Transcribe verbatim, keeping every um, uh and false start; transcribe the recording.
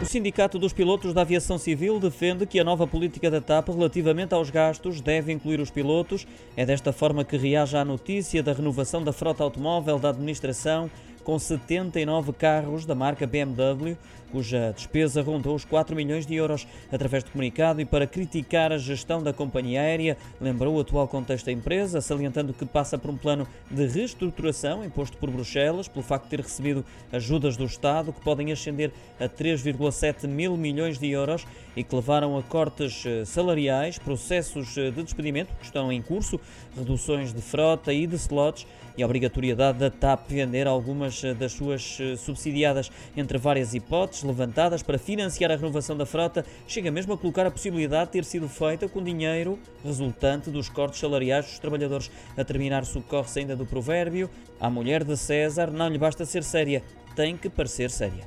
O Sindicato dos Pilotos da Aviação Civil defende que a nova política da TAP relativamente aos gastos deve incluir os pilotos. É desta forma que reage à notícia da renovação da frota automóvel da administração com setenta e nove carros da marca B M W, cuja despesa rondou os quatro milhões de euros. Através de comunicado e para criticar a gestão da companhia aérea, lembrou o atual contexto da empresa, salientando que passa por um plano de reestruturação imposto por Bruxelas, pelo facto de ter recebido ajudas do Estado, que podem ascender a três vírgula sete mil milhões de euros e que levaram a cortes salariais, processos de despedimento que estão em curso, reduções de frota e de slots e a obrigatoriedade da TAP vender algumas das suas subsidiadas. Entre várias hipóteses levantadas para financiar a renovação da frota, chega mesmo a colocar a possibilidade de ter sido feita com dinheiro resultante dos cortes salariais dos trabalhadores. A terminar, socorre-se ainda do provérbio: à mulher de César não lhe basta ser séria, tem que parecer séria.